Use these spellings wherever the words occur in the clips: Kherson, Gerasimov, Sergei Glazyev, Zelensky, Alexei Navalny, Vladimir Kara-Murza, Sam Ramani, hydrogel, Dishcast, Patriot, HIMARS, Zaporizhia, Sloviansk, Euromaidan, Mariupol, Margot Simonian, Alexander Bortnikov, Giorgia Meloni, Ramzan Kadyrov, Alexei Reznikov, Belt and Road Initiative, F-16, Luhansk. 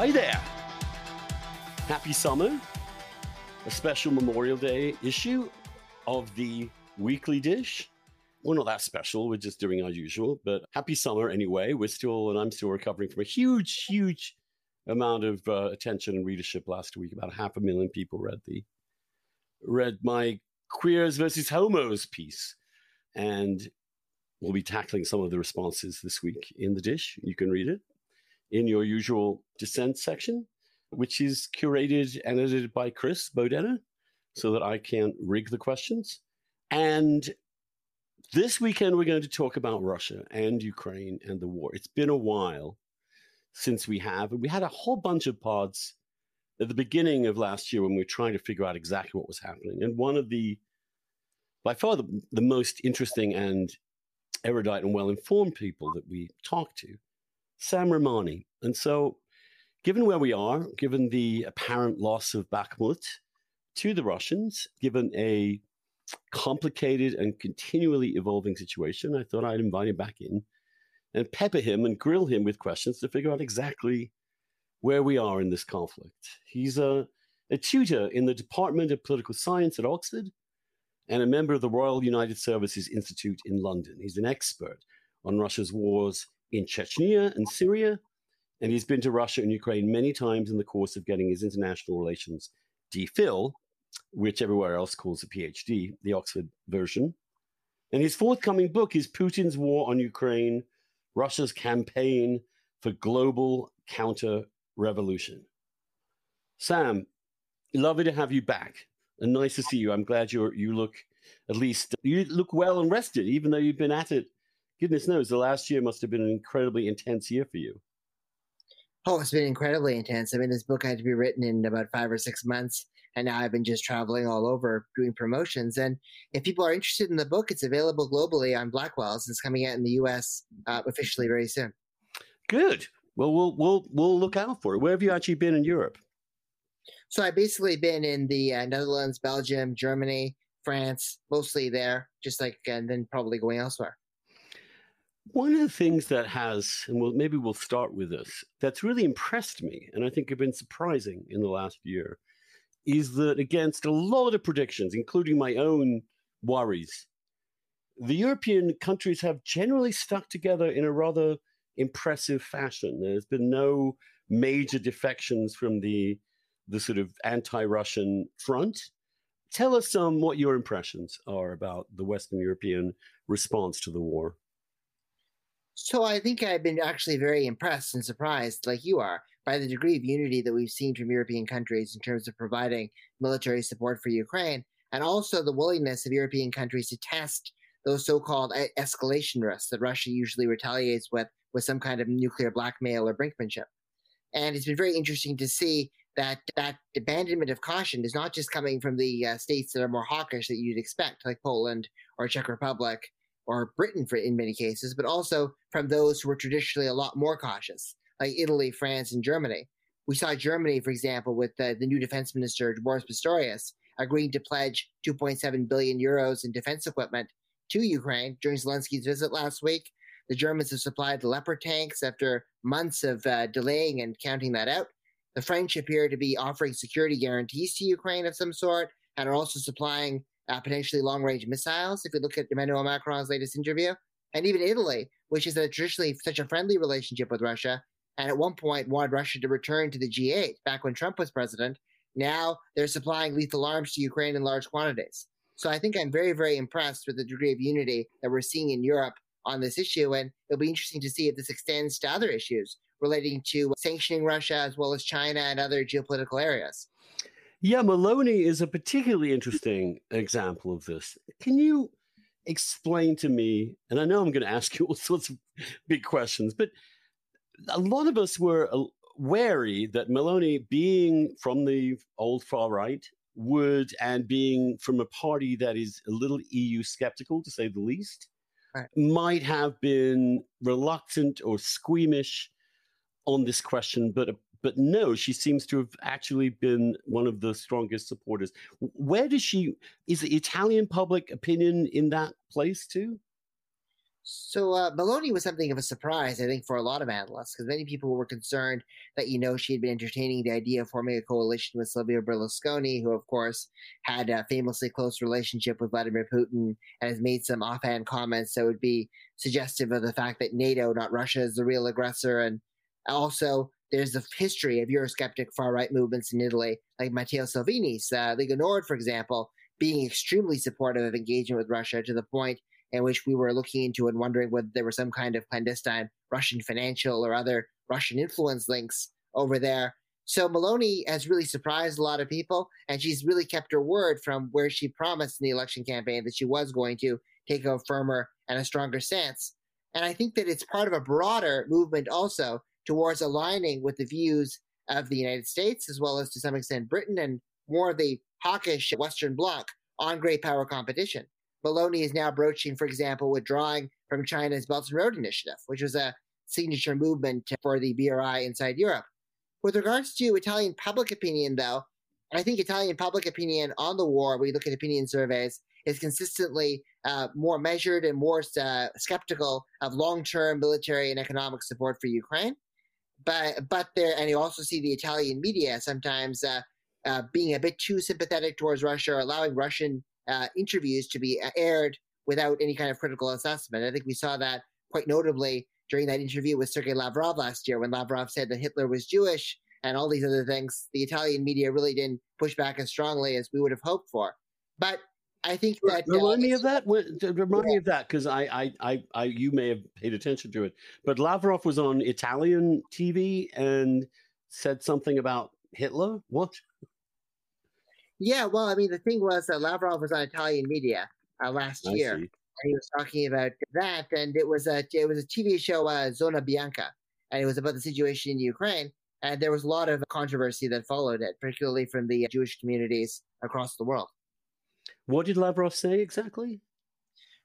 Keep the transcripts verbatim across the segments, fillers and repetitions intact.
Hi there. Happy summer. A special Memorial Day issue of the Weekly Dish. We're not that special. We're just doing our usual, but happy summer anyway. We're still, and I'm still recovering from a huge, huge amount of uh, attention and readership last week. About half a million people read the, read my Queers versus Homos piece. And we'll be tackling some of the responses this week in the Dish. You can read it in your usual dissent section, which is curated and edited by Chris Bodena so that I can rig the questions. And this weekend, we're going to talk about Russia and Ukraine and the war. It's been a while since we have. And we had a whole bunch of pods at the beginning of last year when we were trying to figure out exactly what was happening. And one of the, by far the, the most interesting and erudite and well-informed people that we talked to, Sam Ramani. And so given where we are, given the apparent loss of Bakhmut to the Russians, given a complicated and continually evolving situation, I thought I'd invite him back in and pepper him and grill him with questions to figure out exactly where we are in this conflict. He's a, a tutor in the Department of Political Science at Oxford and a member of the Royal United Services Institute in London. He's an expert on Russia's wars in Chechnya and Syria, and he's been to Russia and Ukraine many times in the course of getting his International Relations DPhil, which everywhere else calls a PhD, the Oxford version. And his forthcoming book is Putin's War on Ukraine: Russia's Campaign for Global Counter-Revolution. Sam, lovely to have you back, and nice to see you. I'm glad you you look at least you look well and rested, even though you've been at it. Goodness knows, the last year must have been an incredibly intense year for you. Oh, it's been incredibly intense. I mean, this book had to be written in about five or six months. And now I've been just traveling all over doing promotions. And if people are interested in the book, it's available globally on Blackwell's. It's coming out in the U S uh, officially very soon. Good. Well, we'll we'll we'll look out for it. Where have you actually been in Europe? So I've basically been in the uh, Netherlands, Belgium, Germany, France, mostly there, just like, and then probably going elsewhere. One of the things that has, and we'll, maybe we'll start with this, that's really impressed me, and I think have been surprising in the last year, is that against a lot of predictions, including my own worries, the European countries have generally stuck together in a rather impressive fashion. There's been no major defections from the, the sort of anti-Russian front. Tell us some what your impressions are about the Western European response to the war. So I think I've been actually very impressed and surprised, like you are, by the degree of unity that we've seen from European countries in terms of providing military support for Ukraine, and also the willingness of European countries to test those so-called escalation risks that Russia usually retaliates with, with some kind of nuclear blackmail or brinkmanship. And it's been very interesting to see that that abandonment of caution is not just coming from the uh, states that are more hawkish that you'd expect, like Poland or Czech Republic, or Britain for in many cases, but also from those who were traditionally a lot more cautious, like Italy, France, and Germany. We saw Germany, for example, with the, the new defense minister, Boris Pistorius, agreeing to pledge two point seven billion euros in defense equipment to Ukraine during Zelensky's visit last week. The Germans have supplied the Leopard tanks after months of uh, delaying and counting that out. The French appear to be offering security guarantees to Ukraine of some sort and are also supplying Uh, potentially long-range missiles, if you look at Emmanuel Macron's latest interview, and even Italy, which is a traditionally such a friendly relationship with Russia, and at one point wanted Russia to return to the G eight back when Trump was president. Now they're supplying lethal arms to Ukraine in large quantities. So I think I'm very, very impressed with the degree of unity that we're seeing in Europe on this issue, and it'll be interesting to see if this extends to other issues relating to sanctioning Russia as well as China and other geopolitical areas. Yeah, Meloni is a particularly interesting example of this. Can you explain to me, and I know I'm going to ask you all sorts of big questions, but a lot of us were wary that Meloni, being from the old far right, would, and being from a party that is a little E U skeptical, to say the least, right, might have been reluctant or squeamish on this question, but a But no, she seems to have actually been one of the strongest supporters. Where does she, is the Italian public opinion in that place too? So uh, Meloni was something of a surprise, I think, for a lot of analysts, because many people were concerned that, you know, she had been entertaining the idea of forming a coalition with Silvio Berlusconi, who, of course, had a famously close relationship with Vladimir Putin and has made some offhand comments that would be suggestive of the fact that NATO, not Russia, is the real aggressor. And also, there's the history of Eurosceptic far-right movements in Italy, like Matteo Salvini's uh, Lega Nord, for example, being extremely supportive of engagement with Russia to the point in which we were looking into and wondering whether there were some kind of clandestine Russian financial or other Russian influence links over there. So Meloni has really surprised a lot of people, and she's really kept her word from where she promised in the election campaign that she was going to take a firmer and a stronger stance. And I think that it's part of a broader movement also towards aligning with the views of the United States, as well as to some extent Britain, and more of the hawkish Western bloc on great power competition. Meloni is now broaching, for example, withdrawing from China's Belt and Road Initiative, which was a signature movement for the B R I inside Europe. With regards to Italian public opinion, though, I think Italian public opinion on the war, when you look at opinion surveys, is consistently uh, more measured and more uh, skeptical of long-term military and economic support for Ukraine. But but there, and you also see the Italian media sometimes uh, uh, being a bit too sympathetic towards Russia, or allowing Russian Uh, interviews to be aired without any kind of critical assessment. I think we saw that quite notably during that interview with Sergei Lavrov last year, when Lavrov said that Hitler was Jewish and all these other things. The Italian media really didn't push back as strongly as we would have hoped for. But I think that remind uh, me of that. Remind yeah. me of that because I, I, I, I, you may have paid attention to it. But Lavrov was on Italian T V and said something about Hitler. What? Yeah, well, I mean, the thing was that uh, Lavrov was on Italian media uh, last I year, see. and he was talking about that, and it was a it was a T V show, uh, Zona Bianca, and it was about the situation in Ukraine, and there was a lot of controversy that followed it, particularly from the Jewish communities across the world. What did Lavrov say exactly?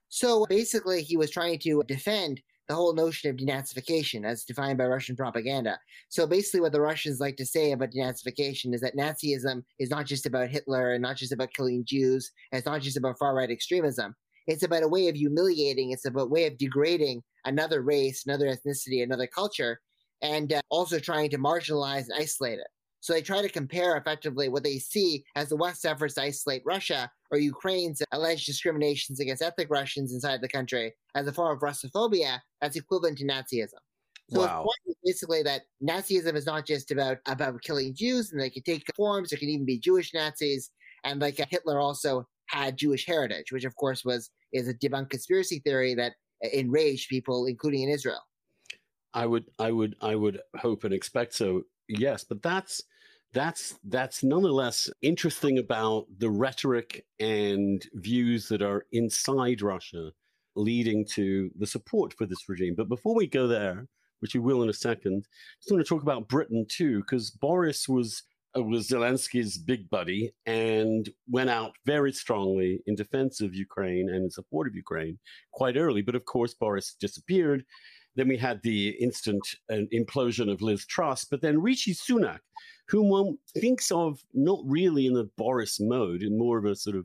So basically, he was trying to defend the whole notion of denazification as defined by Russian propaganda. So basically what the Russians like to say about denazification is that Nazism is not just about Hitler and not just about killing Jews, and it's not just about far-right extremism. It's about a way of humiliating, it's about a way of degrading another race, another ethnicity, another culture, and uh, also trying to marginalize and isolate it. So they try to compare effectively what they see as the West's efforts to isolate Russia or Ukraine's alleged discriminations against ethnic Russians inside the country as a form of Russophobia that's equivalent to Nazism. So wow. It's point basically that Nazism is not just about, about killing Jews, and they can take forms. There can even be Jewish Nazis. And like Hitler also had Jewish heritage, which of course was is a debunked conspiracy theory that enraged people, including in Israel. I would, I would, I would hope and expect so. Yes, but that's That's that's nonetheless interesting about the rhetoric and views that are inside Russia leading to the support for this regime. But before we go there, which we will in a second, I just want to talk about Britain, too, because Boris was, uh, was Zelensky's big buddy and went out very strongly in defense of Ukraine and in support of Ukraine quite early. But of course, Boris disappeared. Then we had the instant uh, implosion of Liz Truss. But then Rishi Sunak, whom one thinks of not really in the Boris mode, in more of a sort of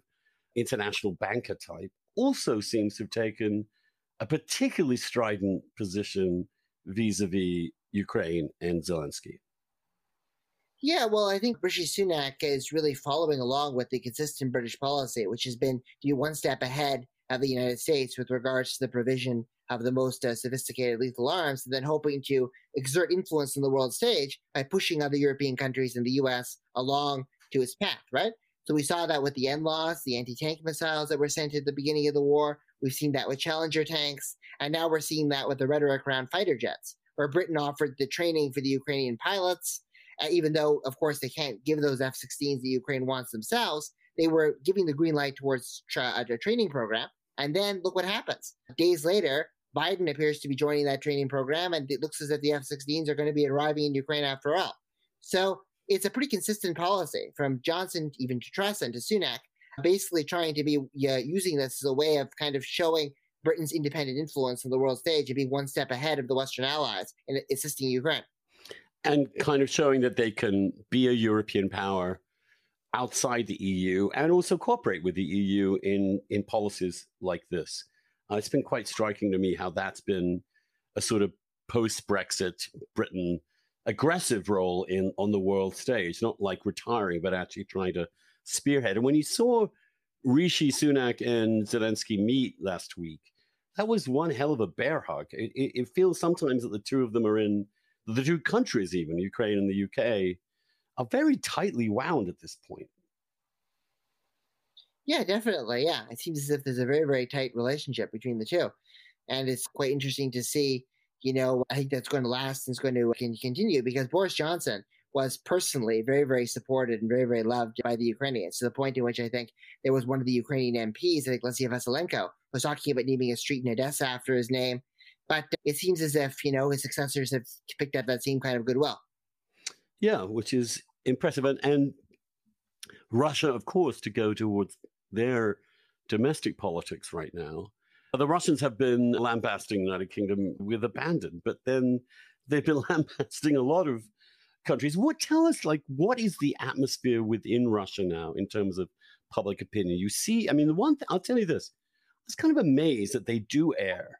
international banker type, also seems to have taken a particularly strident position vis-a-vis Ukraine and Zelensky. Yeah, well, I think Rishi Sunak is really following along with the consistent British policy, which has been to be one step ahead of the United States with regards to the provision of the most uh, sophisticated lethal arms, and then hoping to exert influence on the world stage by pushing other European countries and the U S along to its path, right? So we saw that with the N L O S, the anti-tank missiles that were sent at the beginning of the war. We've seen that with Challenger tanks, and now we're seeing that with the rhetoric around fighter jets, where Britain offered the training for the Ukrainian pilots, uh, even though, of course, they can't give those F sixteens that Ukraine wants themselves. They were giving the green light towards tra- a training program, and then look what happens. Days later, Biden appears to be joining that training program, and it looks as if the F sixteens are going to be arriving in Ukraine after all. So it's a pretty consistent policy from Johnson even to Truss and to Sunak, basically trying to be uh, using this as a way of kind of showing Britain's independent influence on the world stage and being one step ahead of the Western allies in assisting Ukraine. And kind of showing that they can be a European power outside the E U and also cooperate with the E U in, in policies like this. Uh, it's been quite striking to me how that's been a sort of post-Brexit Britain aggressive role in on the world stage, not like retiring, but actually trying to spearhead. And when you saw Rishi Sunak and Zelensky meet last week, that was one hell of a bear hug. It, it, it feels sometimes that the two of them are in, the two countries even, Ukraine and the U K, are very tightly wound at this point. Yeah, definitely. Yeah. It seems as if there's a very, very tight relationship between the two. And it's quite interesting to see, you know, I think that's going to last and it's going to continue because Boris Johnson was personally very, very supported and very, very loved by the Ukrainians, to the point in which I think there was one of the Ukrainian M Ps, I think Lesia Vasilenko, was talking about naming a street in Odessa after his name. But it seems as if, you know, his successors have picked up that same kind of goodwill. Yeah, which is impressive. And, and Russia, of course, to go towards their domestic politics right now. The Russians have been lambasting the United Kingdom with abandon, but then they've been lambasting a lot of countries. What tell us, like, what is the atmosphere within Russia now in terms of public opinion? You see, I mean, the one thing, I'll tell you this, I was kind of amazed that they do air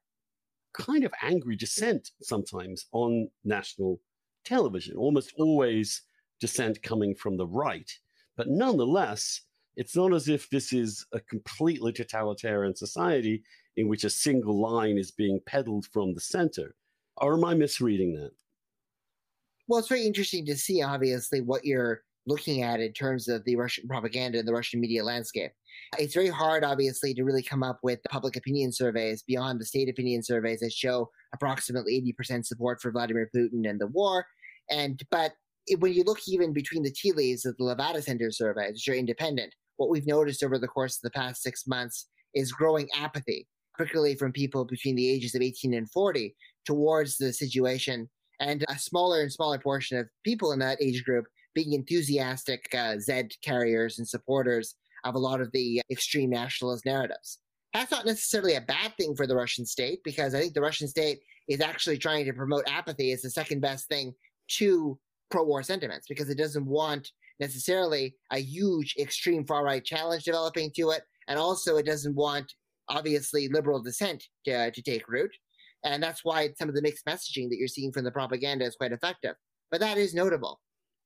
kind of angry dissent sometimes on national television, almost always dissent coming from the right. But nonetheless, it's not as if this is a completely totalitarian society in which a single line is being peddled from the center. Or am I misreading that? Well, it's very interesting to see, obviously, what you're looking at in terms of the Russian propaganda and the Russian media landscape. It's very hard, obviously, to really come up with public opinion surveys beyond the state opinion surveys that show approximately eighty percent support for Vladimir Putin and the war. And but when you look even between the tea leaves of the Levada Center surveys, which are independent, what we've noticed over the course of the past six months is growing apathy, particularly from people between the ages of eighteen and forty, towards the situation, and a smaller and smaller portion of people in that age group being enthusiastic uh, Z carriers and supporters of a lot of the extreme nationalist narratives. That's not necessarily a bad thing for the Russian state, because I think the Russian state is actually trying to promote apathy as the second best thing to pro-war sentiments, because it doesn't want necessarily a huge extreme far-right challenge developing to it. And also it doesn't want, obviously, liberal dissent to, to take root. And that's why some of the mixed messaging that you're seeing from the propaganda is quite effective. But that is notable.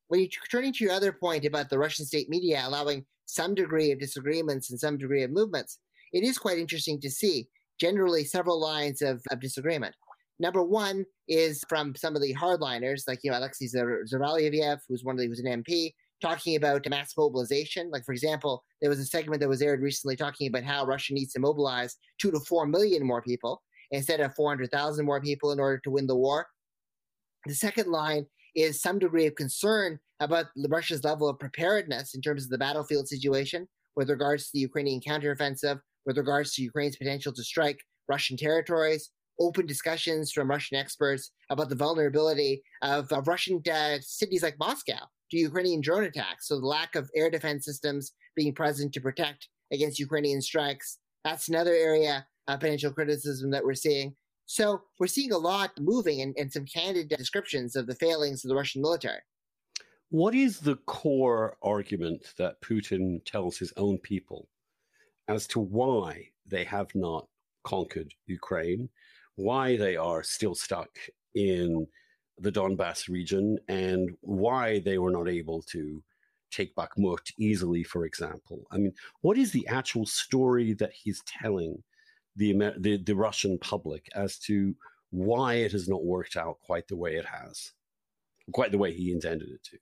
When you turning to your other point about the Russian state media allowing some degree of disagreements and some degree of movements, it is quite interesting to see generally several lines of, of disagreement. Number one is from some of the hardliners, like, you know, Alexei Zavalyev, who's one of the, who's an M P, talking about mass mobilization. Like, for example, there was a segment that was aired recently talking about how Russia needs to mobilize two to four million more people instead of four hundred thousand more people in order to win the war. The second line is some degree of concern about Russia's level of preparedness in terms of the battlefield situation with regards to the Ukrainian counteroffensive, with regards to Ukraine's potential to strike Russian territories, open discussions from Russian experts about the vulnerability of, of Russian uh, cities like Moscow to Ukrainian drone attacks. So the lack of air defense systems being present to protect against Ukrainian strikes. That's another area of potential criticism that we're seeing. So we're seeing a lot moving and, and some candid descriptions of the failings of the Russian military. What is the core argument that Putin tells his own people as to why they have not conquered Ukraine, why they are still stuck in the Donbass region, and why they were not able to take Bakhmut easily, for example? I mean, what is the actual story that he's telling the, the, the Russian public as to why it has not worked out quite the way it has, quite the way he intended it to?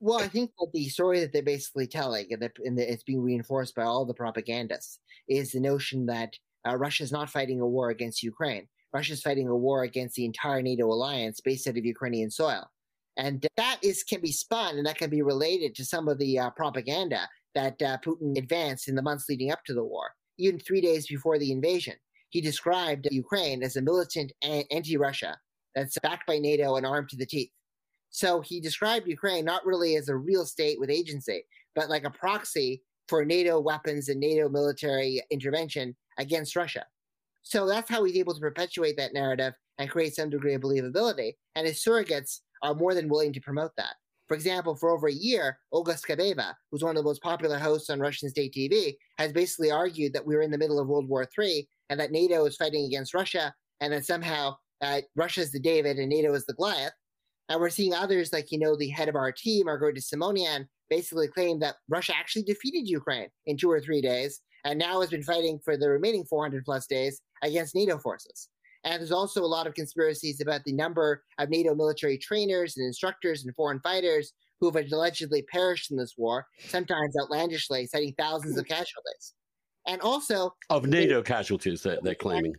Well, I think that the story that they're basically telling, and, that, and that it's being reinforced by all the propagandists, is the notion that Uh, Russia is not fighting a war against Ukraine. Russia is fighting a war against the entire NATO alliance based out of Ukrainian soil. And that is can be spun, and that can be related to some of the uh, propaganda that uh, Putin advanced in the months leading up to the war. Even three days before the invasion, he described Ukraine as a militant anti-Russia that's backed by NATO and armed to the teeth. So he described Ukraine not really as a real state with agency, but like a proxy for NATO weapons and NATO military intervention against Russia. So that's how he's able to perpetuate that narrative and create some degree of believability. And his surrogates are more than willing to promote that. For example, for over a year, Olga Skabeva, who's one of the most popular hosts on Russian state T V, has basically argued that we were in the middle of World War Three and that NATO is fighting against Russia, and that somehow uh, Russia is the David and NATO is the Goliath. And we're seeing others like, you know, the head of our team, Margot Simonian, basically claim that Russia actually defeated Ukraine in two or three days, and now has been fighting for the remaining four hundred plus days against NATO forces. And there's also a lot of conspiracies about the number of NATO military trainers and instructors and foreign fighters who have allegedly perished in this war, sometimes outlandishly, citing thousands of casualties. And also... Of NATO they, casualties, that they're claiming.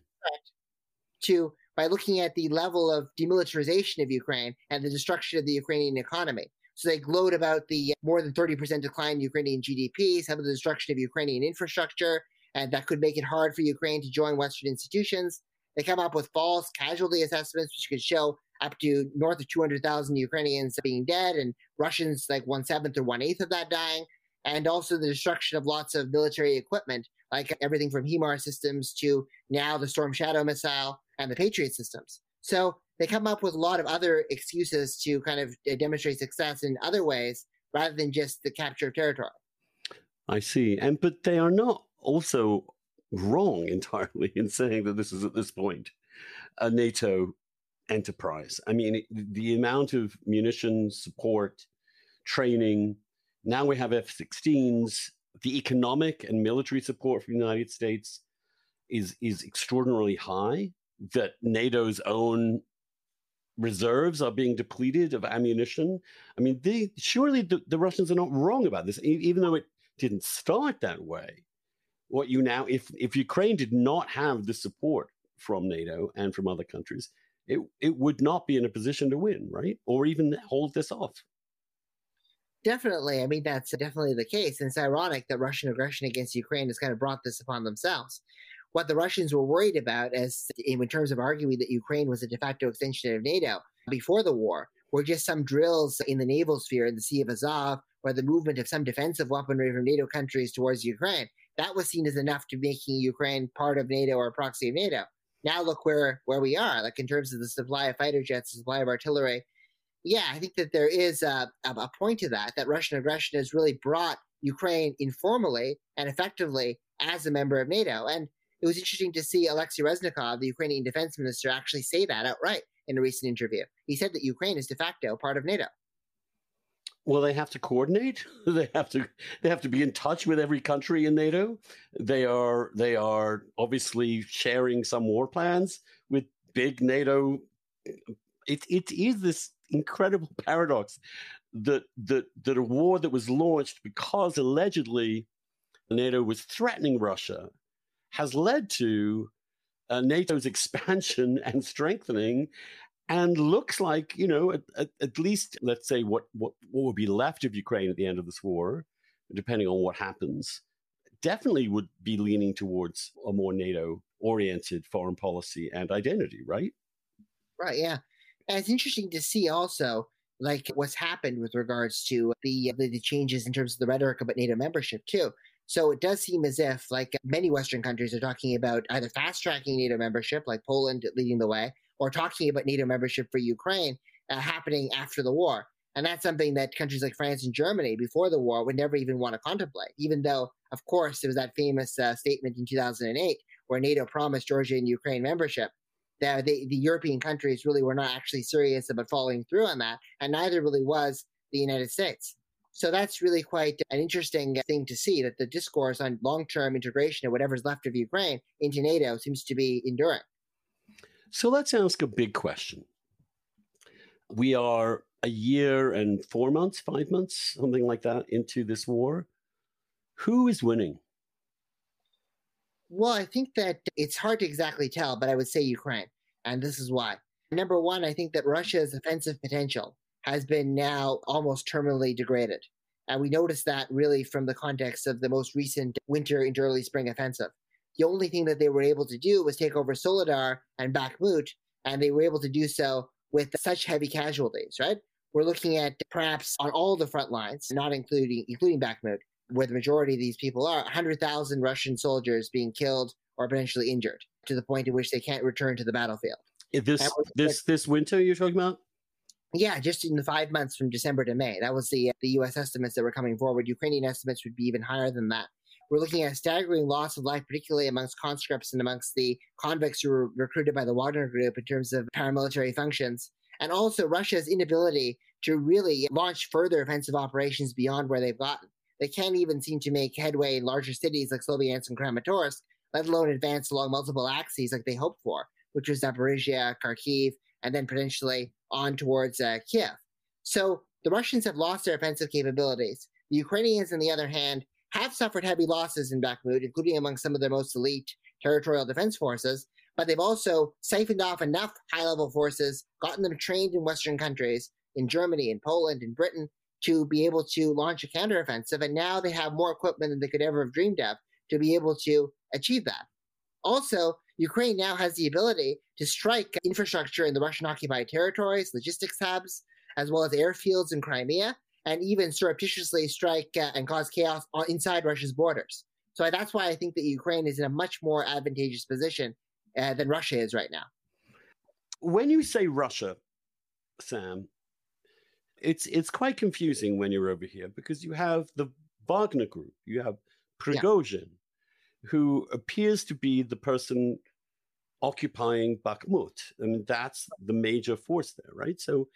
To, by looking at the level of demilitarization of Ukraine and the destruction of the Ukrainian economy. So they gloat about the more than thirty percent decline in Ukrainian G D P, some of the destruction of Ukrainian infrastructure, and that could make it hard for Ukraine to join Western institutions. They come up with false casualty assessments, which could show up to north of two hundred thousand Ukrainians being dead, and Russians like one-seventh or one-eighth of that dying, and also the destruction of lots of military equipment, like everything from HIMARS systems to now the Storm Shadow missile and the Patriot systems. So they come up with a lot of other excuses to kind of demonstrate success in other ways rather than just the capture of territory. I see. And but they are not also wrong entirely in saying that this is, at this point, a NATO enterprise. I mean, it, the amount of munitions, support, training, now we have F sixteens, the economic and military support from the United States is is extraordinarily high, that NATO's own reserves are being depleted of ammunition. I mean, they, surely the, the Russians are not wrong about this, even though it didn't start that way. What you now, if if Ukraine did not have the support from NATO and from other countries, it it would not be in a position to win, right? Or even hold this off. Definitely. I mean, that's definitely the case. And it's ironic that Russian aggression against Ukraine has kind of brought this upon themselves. What the Russians were worried about, as in terms of arguing that Ukraine was a de facto extension of NATO before the war, were just some drills in the naval sphere in the Sea of Azov, or the movement of some defensive weaponry from NATO countries towards Ukraine. That was seen as enough to making Ukraine part of NATO or a proxy of NATO. Now look where, where we are, like in terms of the supply of fighter jets, the supply of artillery. Yeah, I think that there is a, a point to that, that Russian aggression has really brought Ukraine informally and effectively as a member of NATO. And it was interesting to see Alexei Reznikov, the Ukrainian defense minister, actually say that outright in a recent interview. He said that Ukraine is de facto part of NATO. Well, they have to coordinate. They have to they have to be in touch with every country in NATO. They are they are obviously sharing some war plans with big NATO. It it is this incredible paradox that that that a war that was launched because allegedly NATO was threatening Russia has led to uh, NATO's expansion and strengthening, and looks like, you know, at, at, at least, let's say, what, what, what would be left of Ukraine at the end of this war, depending on what happens, definitely would be leaning towards a more NATO-oriented foreign policy and identity, right? Right, yeah. And it's interesting to see also, like, what's happened with regards to the, the changes in terms of the rhetoric about NATO membership, too. So it does seem as if, like, many Western countries are talking about either fast-tracking NATO membership, like Poland leading the way, or talking about NATO membership for Ukraine uh, happening after the war. And that's something that countries like France and Germany before the war would never even want to contemplate, even though, of course, there was that famous uh, statement in two thousand eight where NATO promised Georgia and Ukraine membership. That they, the European countries really were not actually serious about following through on that, and neither really was the United States. So that's really quite an interesting thing to see, that the discourse on long-term integration of whatever's left of Ukraine into NATO seems to be enduring. So let's ask a big question. We are a year and four months, five months, something like that, into this war. Who is winning? Well, I think that it's hard to exactly tell, but I would say Ukraine, and this is why. Number one, I think that Russia's offensive potential has been now almost terminally degraded. And we noticed that really from the context of the most recent winter into early spring offensive. The only thing that they were able to do was take over Soledar and Bakhmut, and they were able to do so with such heavy casualties, right? We're looking at perhaps on all the front lines, not including including Bakhmut, where the majority of these people are, one hundred thousand Russian soldiers being killed or potentially injured to the point at which they can't return to the battlefield. This, this, this winter you're talking about? Yeah, just in the five months from December to May. That was the the U S estimates that were coming forward. Ukrainian estimates would be even higher than that. We're looking at a staggering loss of life, particularly amongst conscripts and amongst the convicts who were recruited by the Wagner Group in terms of paramilitary functions. And also Russia's inability to really launch further offensive operations beyond where they've gotten. They can't even seem to make headway in larger cities like Sloviansk and Kramatorsk, let alone advance along multiple axes like they hoped for, which was Zaporizhia, Kharkiv, and then potentially on towards uh, Kiev. So the Russians have lost their offensive capabilities. The Ukrainians, on the other hand, have suffered heavy losses in Bakhmut, including among some of their most elite territorial defense forces, but they've also siphoned off enough high-level forces, gotten them trained in Western countries, in Germany, in Poland, in Britain, to be able to launch a counteroffensive, and now they have more equipment than they could ever have dreamed of to be able to achieve that. Also, Ukraine now has the ability to strike infrastructure in the Russian-occupied territories, logistics hubs, as well as airfields in Crimea, and even surreptitiously strike uh, and cause chaos inside Russia's borders. So that's why I think that Ukraine is in a much more advantageous position uh, than Russia is right now. When you say Russia, Sam, it's it's quite confusing when you're over here, because you have the Wagner Group, you have Prigozhin, yeah. who appears to be the person occupying Bakhmut. I mean, that's the major force there, right? So,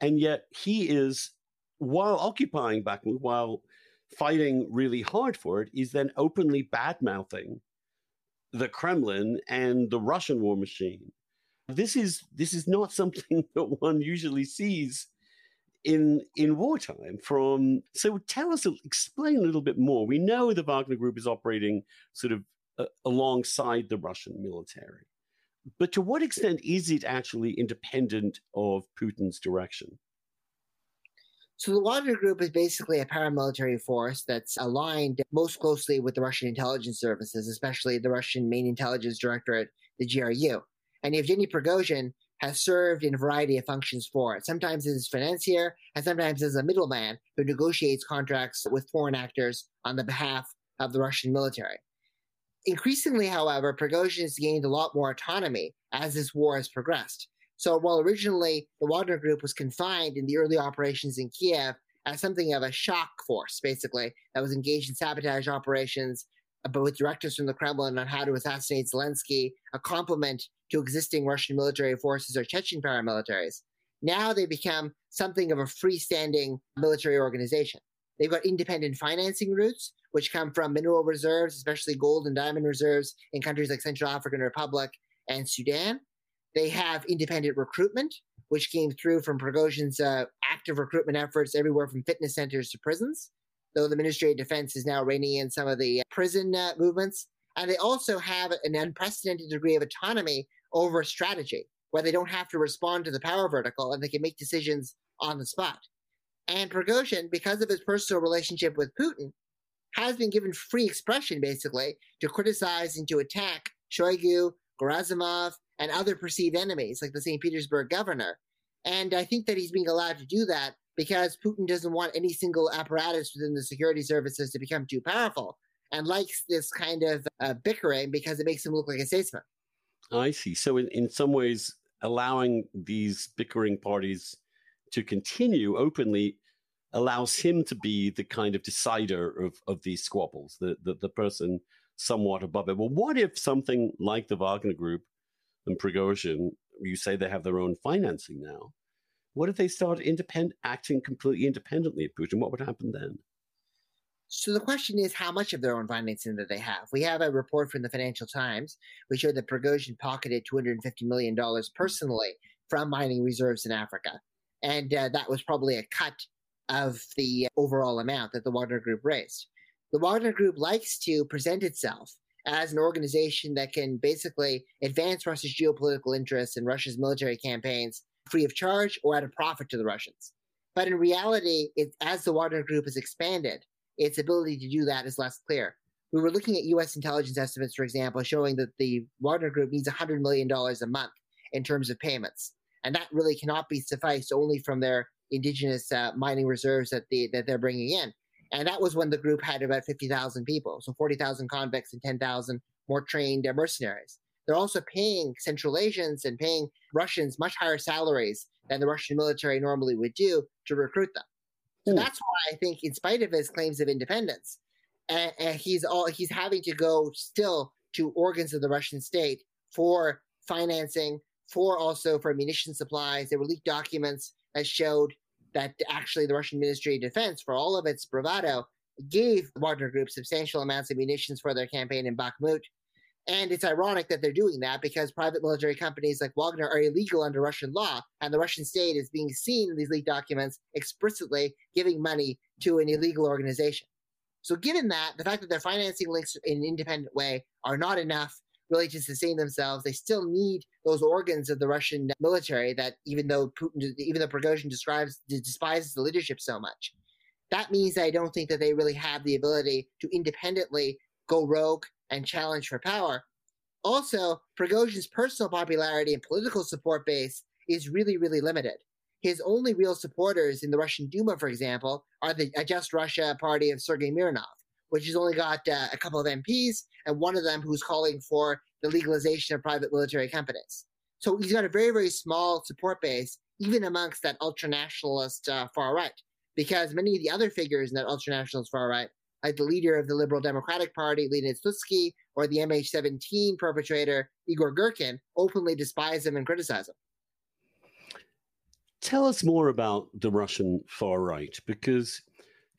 and yet he is, while occupying Bakhmut, while fighting really hard for it, is then openly bad-mouthing the Kremlin and the Russian war machine. This is this is not something that one usually sees in in wartime. From so tell us, explain a little bit more. We know the Wagner Group is operating sort of uh, alongside the Russian military, but to what extent is it actually independent of Putin's direction? So the Wagner Group is basically a paramilitary force that's aligned most closely with the Russian intelligence services, especially the Russian main intelligence directorate, the G R U. And Yevgeny Prigozhin has served in a variety of functions for it, sometimes as financier and sometimes as a middleman who negotiates contracts with foreign actors on the behalf of the Russian military. Increasingly, however, Prigozhin has gained a lot more autonomy as this war has progressed. So while originally the Wagner Group was confined in the early operations in Kiev as something of a shock force, basically, that was engaged in sabotage operations, but with directives from the Kremlin on how to assassinate Zelensky, a complement to existing Russian military forces or Chechen paramilitaries, now they become something of a freestanding military organization. They've got independent financing routes, which come from mineral reserves, especially gold and diamond reserves in countries like Central African Republic and Sudan. They have independent recruitment, which came through from Prigozhin's uh, active recruitment efforts everywhere from fitness centers to prisons, though the Ministry of Defense is now reining in some of the prison uh, movements. And they also have an unprecedented degree of autonomy over strategy, where they don't have to respond to the power vertical and they can make decisions on the spot. And Prigozhin, because of his personal relationship with Putin, has been given free expression, basically, to criticize and to attack Shoigu, Gerasimov, and other perceived enemies, like the Saint Petersburg governor. And I think that he's being allowed to do that because Putin doesn't want any single apparatus within the security services to become too powerful, and likes this kind of uh, bickering because it makes him look like a statesman. I see. So in, in some ways, allowing these bickering parties to continue openly allows him to be the kind of decider of, of these squabbles, the, the, the person somewhat above it. Well, what if something like the Wagner Group and Prigozhin, you say they have their own financing now. What if they start independ- acting completely independently of Putin? What would happen then? So the question is how much of their own financing that they have. We have a report from the Financial Times, which showed that Prigozhin pocketed two hundred fifty million dollars personally from mining reserves in Africa. And uh, that was probably a cut of the overall amount that the Wagner Group raised. The Wagner Group likes to present itself as an organization that can basically advance Russia's geopolitical interests and Russia's military campaigns free of charge or at a profit to the Russians. But in reality, it, as the Wagner Group has expanded, its ability to do that is less clear. We were looking at U S intelligence estimates, for example, showing that the Wagner Group needs one hundred million dollars a month in terms of payments. And that really cannot be sufficed only from their indigenous uh, mining reserves that, the, that they're bringing in. And that was when the group had about fifty thousand people, so forty thousand convicts and ten thousand more trained mercenaries. They're also paying Central Asians and paying Russians much higher salaries than the Russian military normally would do to recruit them. So mm. that's why I think, in spite of his claims of independence, and, and he's all he's having to go still to organs of the Russian state for financing, for also for munition supplies. There were leaked documents that showed that actually the Russian Ministry of Defense, for all of its bravado, gave Wagner Group substantial amounts of munitions for their campaign in Bakhmut. And it's ironic that they're doing that because private military companies like Wagner are illegal under Russian law, and the Russian state is being seen in these leaked documents explicitly giving money to an illegal organization. So given that, the fact that their financing links in an independent way are not enough really to sustain themselves, they still need those organs of the Russian military that even though Putin, even though Prigozhin describes, despises the leadership so much. That means that I don't think that they really have the ability to independently go rogue and challenge for power. Also, Prigozhin's personal popularity and political support base is really, really limited. His only real supporters in the Russian Duma, for example, are the Just Russia party of Sergei Mironov, which has only got uh, a couple of M Ps, and one of them who's calling for the legalization of private military companies. So he's got a very, very small support base, even amongst that ultranationalist uh, far right, because many of the other figures in that ultranationalist far right, like the leader of the Liberal Democratic Party, Leonid Slutsky, or the M H seventeen perpetrator, Igor Girkin, openly despise him and criticize him. Tell us more about the Russian far right, because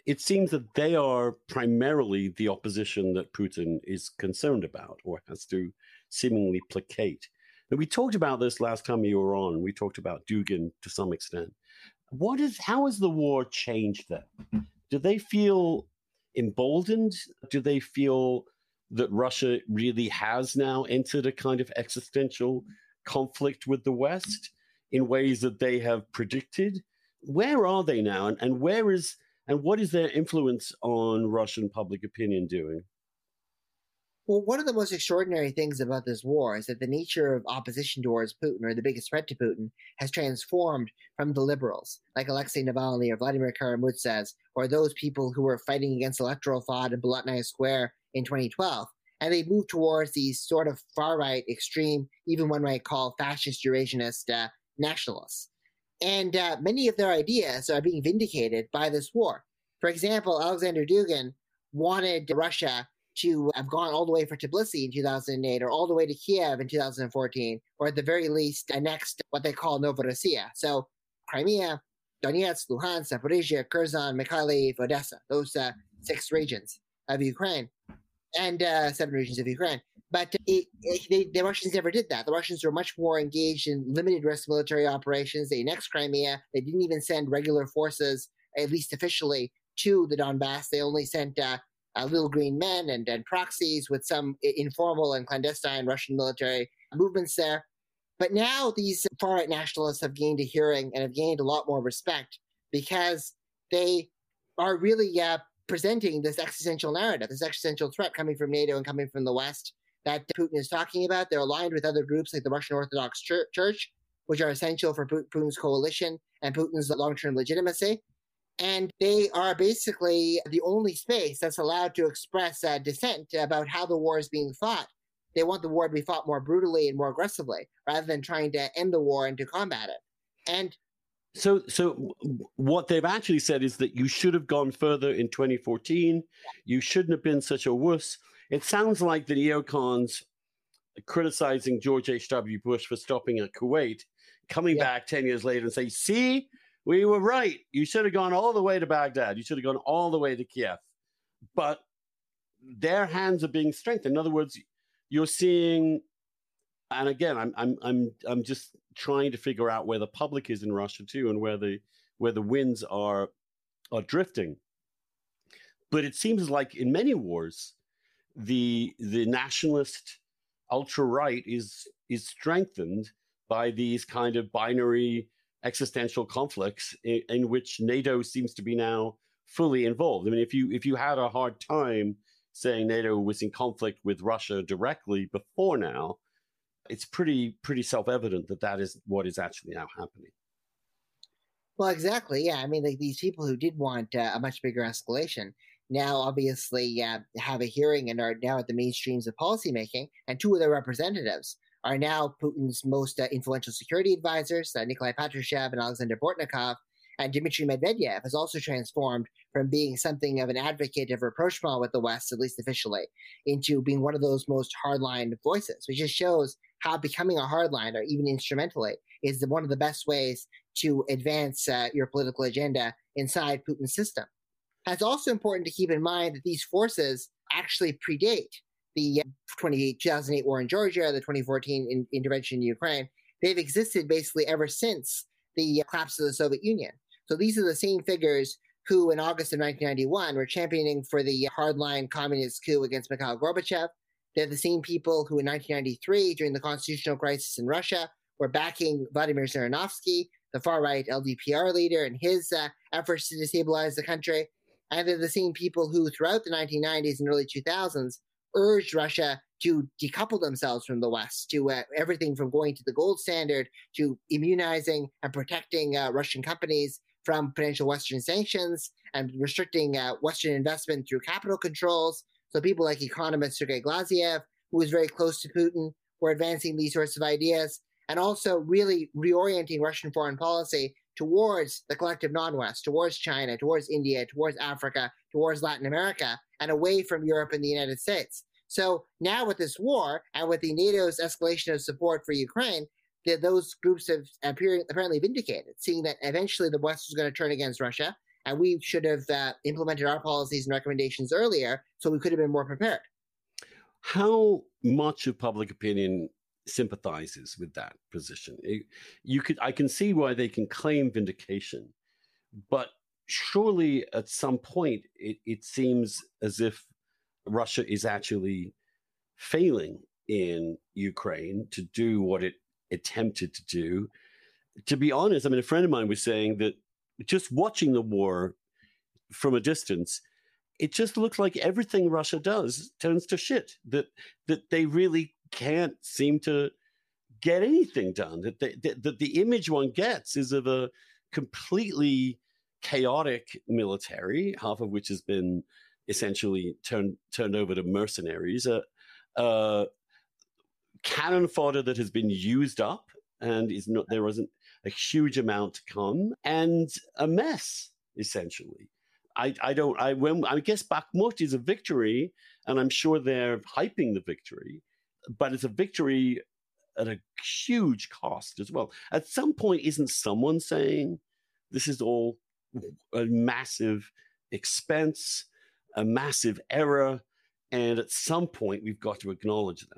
it seems that they are primarily the opposition that Putin is concerned about or has to seemingly placate. And we talked about this last time you were on. We talked about Dugin to some extent. What is, how has the war changed them? Do they feel emboldened? Do they feel that Russia really has now entered a kind of existential conflict with the West in ways that they have predicted? Where are they now, and, and where is and what is their influence on Russian public opinion doing? Well, one of the most extraordinary things about this war is that the nature of opposition towards Putin, or the biggest threat to Putin, has transformed from the liberals, like Alexei Navalny or Vladimir Kara-Murza, or those people who were fighting against electoral fraud in Bolotnaya Square in twenty twelve. And they moved towards these sort of far-right, extreme, even one might call fascist Eurasianist uh, nationalists. And uh, many of their ideas are being vindicated by this war. For example, Alexander Dugin wanted Russia to have gone all the way for Tbilisi in two thousand eight, or all the way to Kiev in two thousand fourteen, or at the very least annexed what they call Novorossiya. So Crimea, Donetsk, Luhansk, Zaporizhia, Kherson, Mykolaiv, Odessa, those uh, six regions of Ukraine, and uh, seven regions of Ukraine. But it, it, they, the Russians never did that. The Russians were much more engaged in limited-risk military operations. They annexed Crimea. They didn't even send regular forces, at least officially, to the Donbass. They only sent Uh, Uh, little green men and, and proxies with some informal and clandestine Russian military movements there. But now these far-right nationalists have gained a hearing and have gained a lot more respect because they are really uh, presenting this existential narrative, this existential threat coming from NATO and coming from the West that Putin is talking about. They're aligned with other groups like the Russian Orthodox Church, which are essential for Putin's coalition and Putin's long-term legitimacy. And they are basically the only space that's allowed to express uh, dissent about how the war is being fought. They want the war to be fought more brutally and more aggressively, rather than trying to end the war and to combat it. And so, so what they've actually said is that you should have gone further in twenty fourteen. You shouldn't have been such a wuss. It sounds like the neocons criticizing George H W Bush for stopping at Kuwait, coming yeah. back ten years later and say, see, we were right. You should have gone all the way to Baghdad. You should have gone all the way to Kiev. But their hands are being strengthened. In other words, you're seeing, and again, I'm I'm I'm I'm just trying to figure out where the public is in Russia too, and where the where the winds are are drifting. But it seems like in many wars, the the nationalist ultra-right is is strengthened by these kind of binary existential conflicts in, in which NATO seems to be now fully involved. I mean, if you if you had a hard time saying NATO was in conflict with Russia directly before now, it's pretty pretty self-evident that that is what is actually now happening. Well, exactly. Yeah, I mean, like, these people who did want uh, a much bigger escalation now obviously uh, have a hearing and are now at the mainstreams of policymaking, and two of their representatives are now Putin's most uh, influential security advisors, uh, Nikolai Patrushev and Alexander Bortnikov, And Dmitry Medvedev has also transformed from being something of an advocate of rapprochement with the West, at least officially, into being one of those most hardline voices, which just shows how becoming a hardliner, even instrumentally, is one of the best ways to advance uh, your political agenda inside Putin's system. And it's also important to keep in mind that these forces actually predate the two thousand eight war in Georgia, the twenty fourteen in- intervention in Ukraine. They've existed basically ever since the collapse of the Soviet Union. So these are the same figures who, in August of nineteen ninety-one, were championing for the hardline communist coup against Mikhail Gorbachev. They're the same people who, in nineteen ninety-three, during the constitutional crisis in Russia, were backing Vladimir Zhirinovsky, the far-right L D P R leader, and his uh, efforts to destabilize the country. And they're the same people who, throughout the nineteen nineties and early two thousands, urged Russia to decouple themselves from the West, to uh, everything from going to the gold standard to immunizing and protecting uh, Russian companies from potential Western sanctions and restricting uh, Western investment through capital controls. So people like economist Sergei Glazyev, who was very close to Putin, were advancing these sorts of ideas, and also really reorienting Russian foreign policy towards the collective non-West, towards China, towards India, towards Africa, towards Latin America, and away from Europe and the United States. So now with this war and with the NATO's escalation of support for Ukraine, the, those groups have appear, apparently vindicated, seeing that eventually the West was going to turn against Russia, and we should have uh, implemented our policies and recommendations earlier so we could have been more prepared. How much of public opinion sympathizes with that position? It, you could, I can see why they can claim vindication, but surely at some point it, it seems as if Russia is actually failing in Ukraine to do what it attempted to do. To be honest, I mean, a friend of mine was saying that just watching the war from a distance, it just looks like everything Russia does turns to shit, that that they really can't seem to get anything done, that, they, that, that the image one gets is of a completely chaotic military, half of which has been essentially turned turned over to mercenaries, a uh, uh, cannon fodder that has been used up and is not there wasn't a huge amount to come, and a mess essentially. I, I don't I when I guess Bakhmut is a victory, and I'm sure they're hyping the victory, but it's a victory at a huge cost as well. At some point, isn't someone saying this is all a massive expense, a massive error, and at some point we've got to acknowledge that?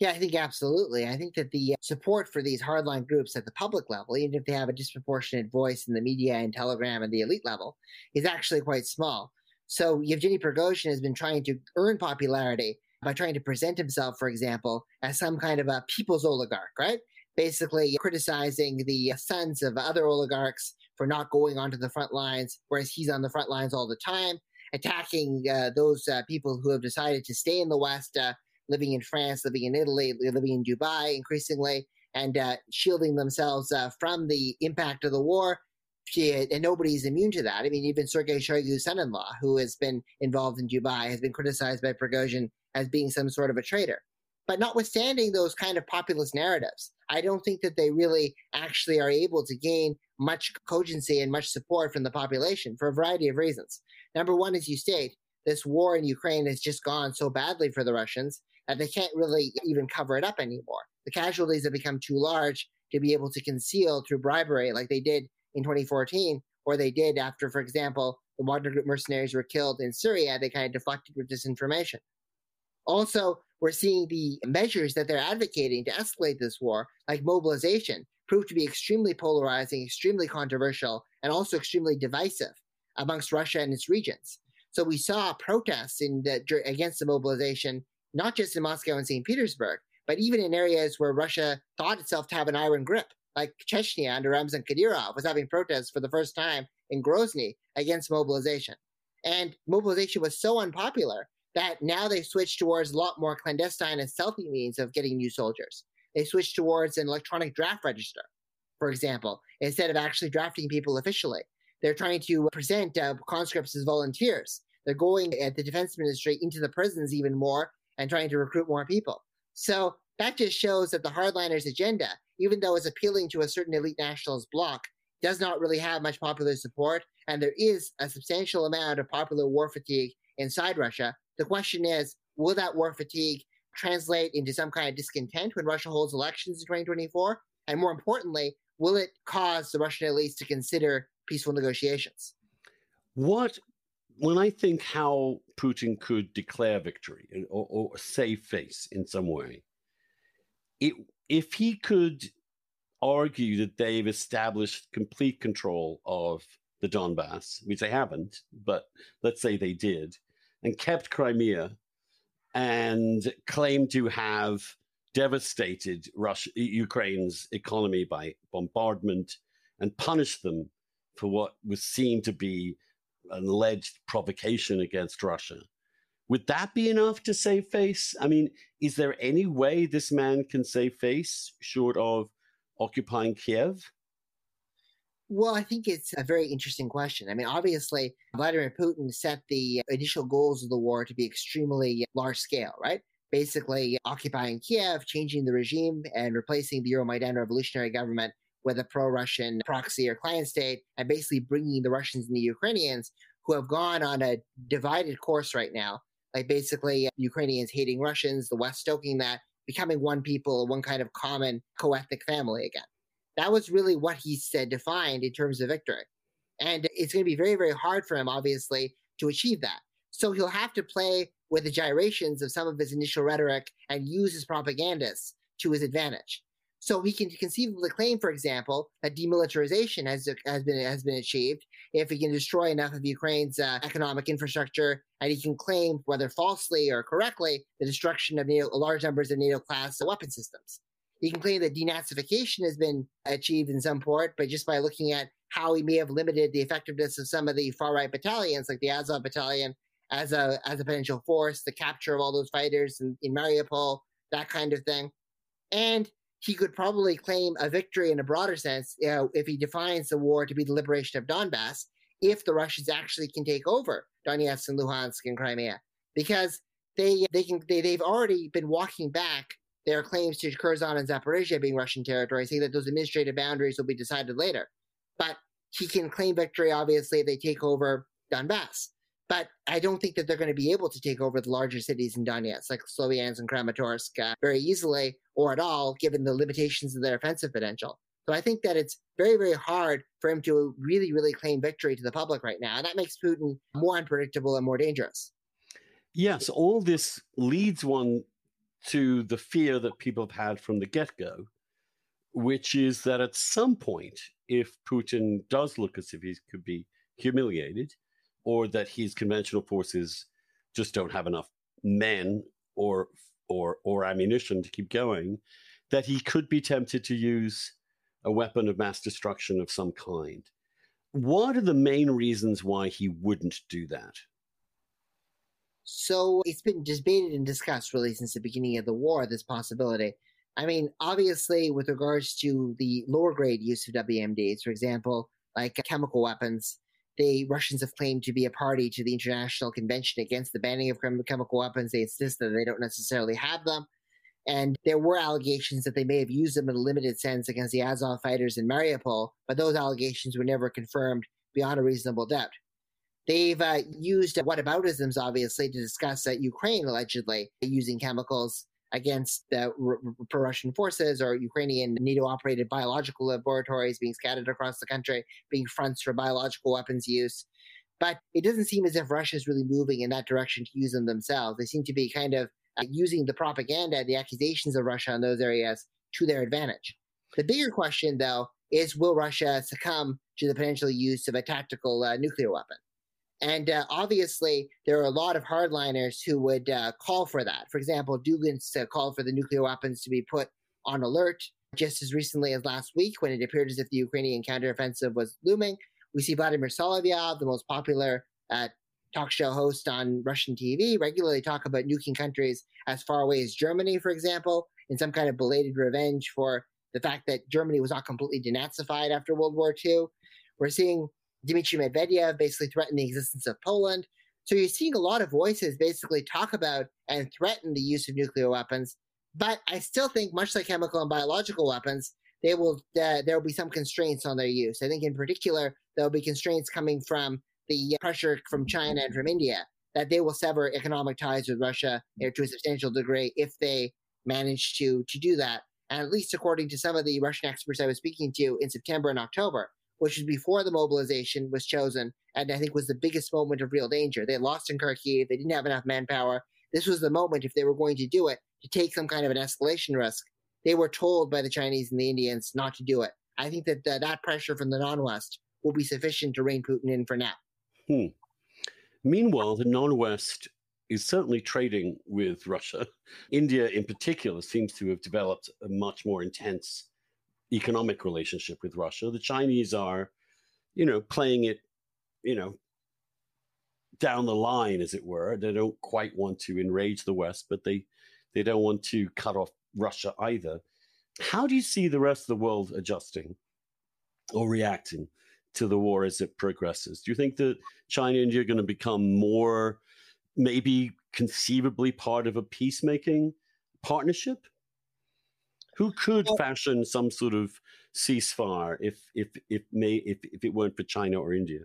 Yeah, I think absolutely. I think that the support for these hardline groups at the public level, even if they have a disproportionate voice in the media and Telegram and the elite level, is actually quite small. So Yevgeny Prigozhin has been trying to earn popularity by trying to present himself, for example, as some kind of a people's oligarch, right? Basically criticizing the sons of other oligarchs for not going onto the front lines, whereas he's on the front lines all the time, attacking uh, those uh, people who have decided to stay in the West, uh, living in France, living in Italy, living in Dubai increasingly, and uh, shielding themselves uh, from the impact of the war. And nobody's immune to that. I mean, even Sergei Shoigu's son-in-law, who has been involved in Dubai, has been criticized by Prigozhin as being some sort of a traitor. But notwithstanding those kind of populist narratives, I don't think that they really actually are able to gain much cogency and much support from the population for a variety of reasons. Number one, as you state, this war in Ukraine has just gone so badly for the Russians that they can't really even cover it up anymore. The casualties have become too large to be able to conceal through bribery like they did in twenty fourteen, or they did after, for example, the Wagner Group mercenaries were killed in Syria. They kind of deflected with disinformation. Also, we're seeing the measures that they're advocating to escalate this war, like mobilization, prove to be extremely polarizing, extremely controversial, and also extremely divisive amongst Russia and its regions. So we saw protests in the, against the mobilization, not just in Moscow and Saint Petersburg, but even in areas where Russia thought itself to have an iron grip, like Chechnya under Ramzan Kadyrov was having protests for the first time in Grozny against mobilization. And mobilization was so unpopular that now they switched towards a lot more clandestine and stealthy means of getting new soldiers. They switched towards an electronic draft register, for example, instead of actually drafting people officially. They're trying to present uh, conscripts as volunteers. They're going at the defense ministry into the prisons even more and trying to recruit more people. So that just shows that the hardliners' agenda even though it's appealing to a certain elite nationalist bloc, does not really have much popular support, and there is a substantial amount of popular war fatigue inside Russia. The question is, will that war fatigue translate into some kind of discontent when Russia holds elections in twenty twenty-four? And more importantly, will it cause the Russian elites to consider peaceful negotiations? What, when I think how Putin could declare victory or, or save face in some way, it, if he could argue that they've established complete control of the Donbass, which they haven't, but let's say they did, and kept Crimea and claimed to have devastated Russia, Ukraine's economy by bombardment, and punished them for what was seen to be an alleged provocation against Russia. Would that be enough to save face? I mean, is there any way this man can save face short of occupying Kiev? Well, I think it's a very interesting question. I mean, obviously, Vladimir Putin set the initial goals of the war to be extremely large scale, right? Basically occupying Kiev, changing the regime, and replacing the Euromaidan revolutionary government with a pro-Russian proxy or client state, and basically bringing the Russians and the Ukrainians, who have gone on a divided course right now, like basically Ukrainians hating Russians, the West stoking that, becoming one people, one kind of common co-ethnic family again. That was really what he said defined in terms of victory. And it's going to be very, very hard for him, obviously, to achieve that. So he'll have to play with the gyrations of some of his initial rhetoric and use his propagandists to his advantage. So he can conceivably claim, for example, that demilitarization has has been has been achieved if he can destroy enough of Ukraine's uh, economic infrastructure, and he can claim, whether falsely or correctly, the destruction of NATO, large numbers of NATO-class weapon systems. He can claim that denazification has been achieved in some part, but just by looking at how he may have limited the effectiveness of some of the far-right battalions, like the Azov Battalion, as a as a potential force, the capture of all those fighters in, in Mariupol, that kind of thing. And he could probably claim a victory in a broader sense, you know, if he defines the war to be the liberation of Donbass, if the Russians actually can take over Donetsk and Luhansk and Crimea, because they they can they they've already been walking back their claims to Kherson and Zaporizhia being Russian territory, saying that those administrative boundaries will be decided later. But he can claim victory, obviously, if they take over Donbass. But I don't think that they're going to be able to take over the larger cities in Donetsk, like Sloviansk and Kramatorsk, uh, very easily or at all, given the limitations of their offensive potential. So I think that it's very, very hard for him to really, really claim victory to the public right now. And that makes Putin more unpredictable and more dangerous. Yes, all this leads one to the fear that people have had from the get-go, which is that at some point, if Putin does look as if he could be humiliated, or that his conventional forces just don't have enough men or or or ammunition to keep going, that he could be tempted to use a weapon of mass destruction of some kind. What are the main reasons why he wouldn't do that? So it's been debated and discussed really since the beginning of the war, this possibility. I mean, obviously, with regards to the lower grade use of W M Ds, for example, like chemical weapons, the Russians have claimed to be a party to the International Convention Against the Banning of Chemical Weapons. They insist that they don't necessarily have them. And there were allegations that they may have used them in a limited sense against the Azov fighters in Mariupol, but those allegations were never confirmed beyond a reasonable doubt. They've uh, used whataboutisms, obviously, to discuss uh, Ukraine allegedly using chemicals against the r- pro-Russian forces, or Ukrainian NATO-operated biological laboratories being scattered across the country, being fronts for biological weapons use. But it doesn't seem as if Russia is really moving in that direction to use them themselves. They seem to be kind of uh, using the propaganda, the accusations of Russia in those areas to their advantage. The bigger question, though, is will Russia succumb to the potential use of a tactical uh, nuclear weapon? And uh, obviously, there are a lot of hardliners who would uh, call for that. For example, Dugin's uh, called for the nuclear weapons to be put on alert just as recently as last week, when it appeared as if the Ukrainian counteroffensive was looming. We see Vladimir Solovyov, the most popular uh, talk show host on Russian T V, regularly talk about nuking countries as far away as Germany, for example, in some kind of belated revenge for the fact that Germany was not completely denazified after World War Two. We're seeing Dmitry Medvedev basically threatened the existence of Poland. So you're seeing a lot of voices basically talk about and threaten the use of nuclear weapons. But I still think, much like chemical and biological weapons, they will uh, there will be some constraints on their use. I think in particular, there will be constraints coming from the pressure from China and from India that they will sever economic ties with Russia, you know, to a substantial degree if they manage to to do that. And at least according to some of the Russian experts I was speaking to in September and October, which was before the mobilization was chosen, and I think was the biggest moment of real danger. They lost in Kharkiv. They didn't have enough manpower. This was the moment, if they were going to do it, to take some kind of an escalation risk. They were told by the Chinese and the Indians not to do it. I think that uh, that pressure from the non-West will be sufficient to rein Putin in for now. Hmm. Meanwhile, the non-West is certainly trading with Russia. India in particular seems to have developed a much more intense economic relationship with Russia. The Chinese are, you know, playing it, you know, down the line, as it were. They don't quite want to enrage the West, but they, they don't want to cut off Russia either. How do you see the rest of the world adjusting or reacting to the war as it progresses? Do you think that China and India are going to become more, maybe conceivably, part of a peacemaking partnership? Who could fashion some sort of ceasefire if if if may if, if it weren't for China or India?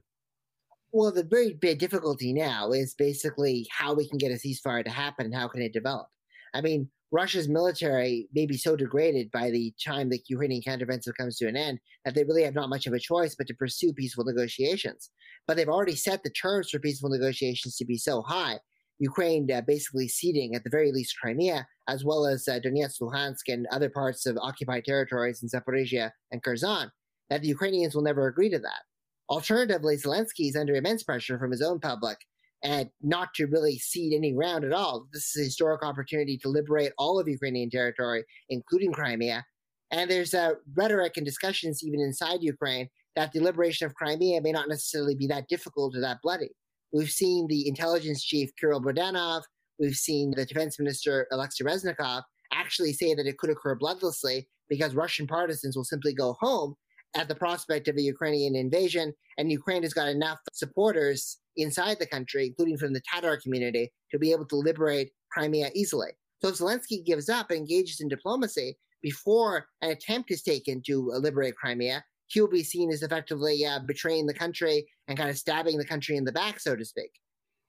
Well, the very big difficulty now is basically how we can get a ceasefire to happen and how can it develop. I mean, Russia's military may be so degraded by the time the Ukrainian counteroffensive comes to an end that they really have not much of a choice but to pursue peaceful negotiations. But they've already set the terms for peaceful negotiations to be so high. Ukraine uh, basically ceding, at the very least, Crimea, as well as uh, Donetsk, Luhansk, and other parts of occupied territories in Zaporizhia and Kherson, that the Ukrainians will never agree to that. Alternatively, Zelensky is under immense pressure from his own public and not to really cede any ground at all. This is a historic opportunity to liberate all of Ukrainian territory, including Crimea. And there's uh, rhetoric and discussions even inside Ukraine that the liberation of Crimea may not necessarily be that difficult or that bloody. We've seen the intelligence chief, Kirill Bodanov, we've seen the defense minister, Alexei Reznikov, actually say that it could occur bloodlessly because Russian partisans will simply go home at the prospect of a Ukrainian invasion, and Ukraine has got enough supporters inside the country, including from the Tatar community, to be able to liberate Crimea easily. So if Zelensky gives up and engages in diplomacy before an attempt is taken to liberate Crimea, he'll be seen as effectively uh, betraying the country and kind of stabbing the country in the back, so to speak.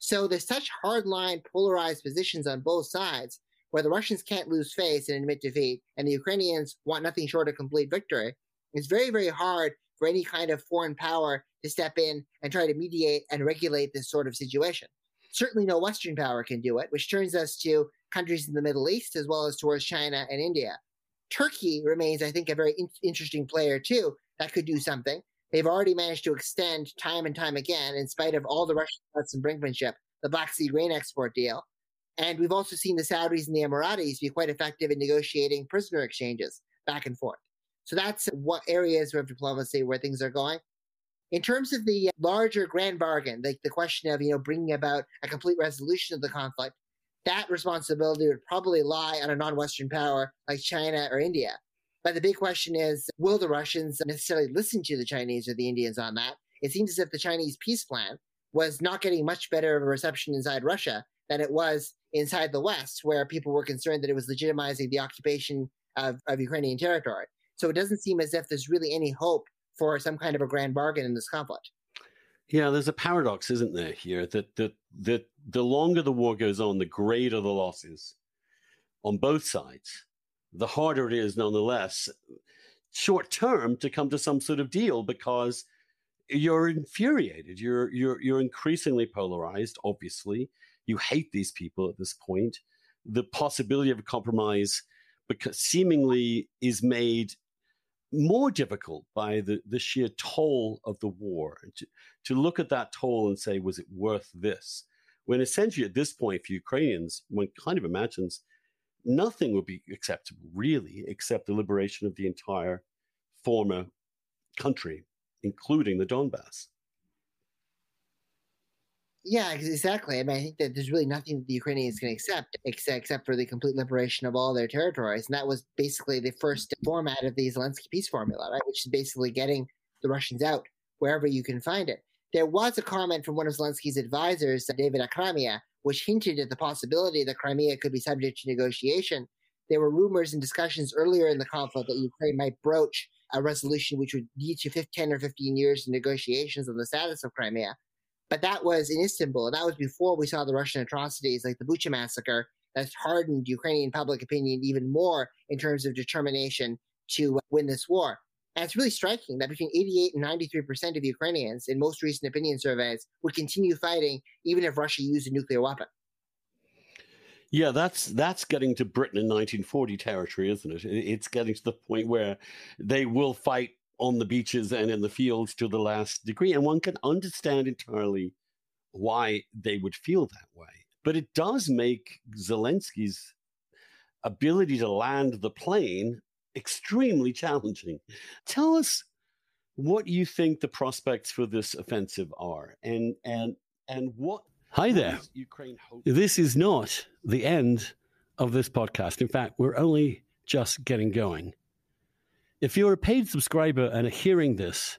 So there's such hardline, polarized positions on both sides where the Russians can't lose face and admit defeat, and the Ukrainians want nothing short of complete victory. It's very, very hard for any kind of foreign power to step in and try to mediate and regulate this sort of situation. Certainly no Western power can do it, which turns us to countries in the Middle East as well as towards China and India. Turkey remains, I think, a very in- interesting player, too, that could do something. They've already managed to extend time and time again, in spite of all the Russian threats and brinkmanship, the Black Sea grain export deal. And we've also seen the Saudis and the Emiratis be quite effective in negotiating prisoner exchanges back and forth. So that's what areas of diplomacy where things are going. In terms of the larger grand bargain, like the question of, you know, bringing about a complete resolution of the conflict, that responsibility would probably lie on a non-Western power like China or India. But the big question is, will the Russians necessarily listen to the Chinese or the Indians on that? It seems as if the Chinese peace plan was not getting much better of a reception inside Russia than it was inside the West, where people were concerned that it was legitimizing the occupation of, of Ukrainian territory. So it doesn't seem as if there's really any hope for some kind of a grand bargain in this conflict. Yeah, there's a paradox, isn't there, here, that the, the, the longer the war goes on, the greater the losses on both sides. The harder it is, nonetheless, short term, to come to some sort of deal because you're infuriated. You're you're you're increasingly polarized. Obviously, you hate these people at this point. The possibility of a compromise, because seemingly, is made more difficult by the, the sheer toll of the war. To, to look at that toll and say, was it worth this? When essentially, at this point, for Ukrainians, one kind of imagines nothing would be acceptable, really, except the liberation of the entire former country, including the Donbass. Yeah, exactly. I mean, I think that there's really nothing that the Ukrainians can accept except, except for the complete liberation of all their territories. And that was basically the first format of the Zelensky peace formula, right? Which is basically getting the Russians out wherever you can find it. There was a comment from one of Zelensky's advisors, David Akramia, which hinted at the possibility that Crimea could be subject to negotiation. there were rumors and discussions earlier in the conflict that Ukraine might broach a resolution which would lead to ten or fifteen years of negotiations on the status of Crimea. But that was in Istanbul. And that was before we saw the Russian atrocities like the Bucha massacre that's hardened Ukrainian public opinion even more in terms of determination to win this war. And it's really striking that between eighty-eight and ninety-three percent of Ukrainians in most recent opinion surveys would continue fighting even if Russia used a nuclear weapon. Yeah, that's that's getting to Britain in nineteen forty territory, isn't it? It's getting to the point where they will fight on the beaches and in the fields to the last degree. And one can understand entirely why they would feel that way. But it does make Zelensky's ability to land the plane extremely challenging. Tell us what you think the prospects for this offensive are, and and and what... Hi there. This is not the end of this podcast. In fact, we're only just getting going. If you're a paid subscriber and are hearing this,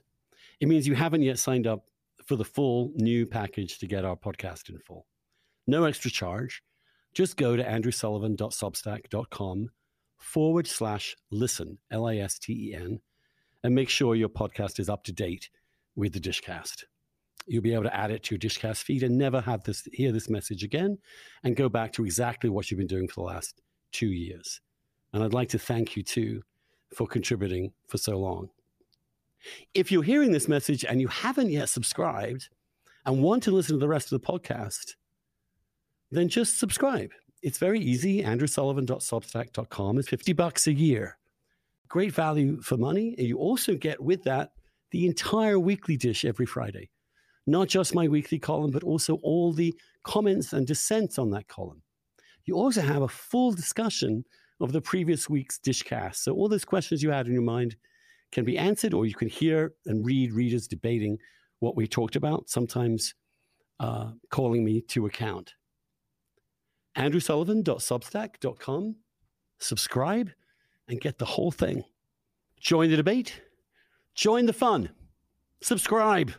it means you haven't yet signed up for the full new package to get our podcast in full. No extra charge. Just go to andrewsullivan.substack.com forward slash listen, L I S T E N, and make sure your podcast is up to date with the Dishcast. You'll be able to add it to your Dishcast feed and never have this hear this message again and go back to exactly what you've been doing for the last two years. And I'd like to thank you, too, for contributing for so long. If you're hearing this message and you haven't yet subscribed and want to listen to the rest of the podcast, then just subscribe. It's very easy. andrew sullivan dot substack dot com is fifty bucks a year. Great value for money. And you also get with that the entire weekly dish every Friday. Not just my weekly column, but also all the comments and dissents on that column. You also have a full discussion of the previous week's Dishcast. So all those questions you had in your mind can be answered, or you can hear and read readers debating what we talked about, sometimes uh, calling me to account. andrew sullivan dot substack dot com. Subscribe and get the whole thing. Join the debate. Join the fun. Subscribe.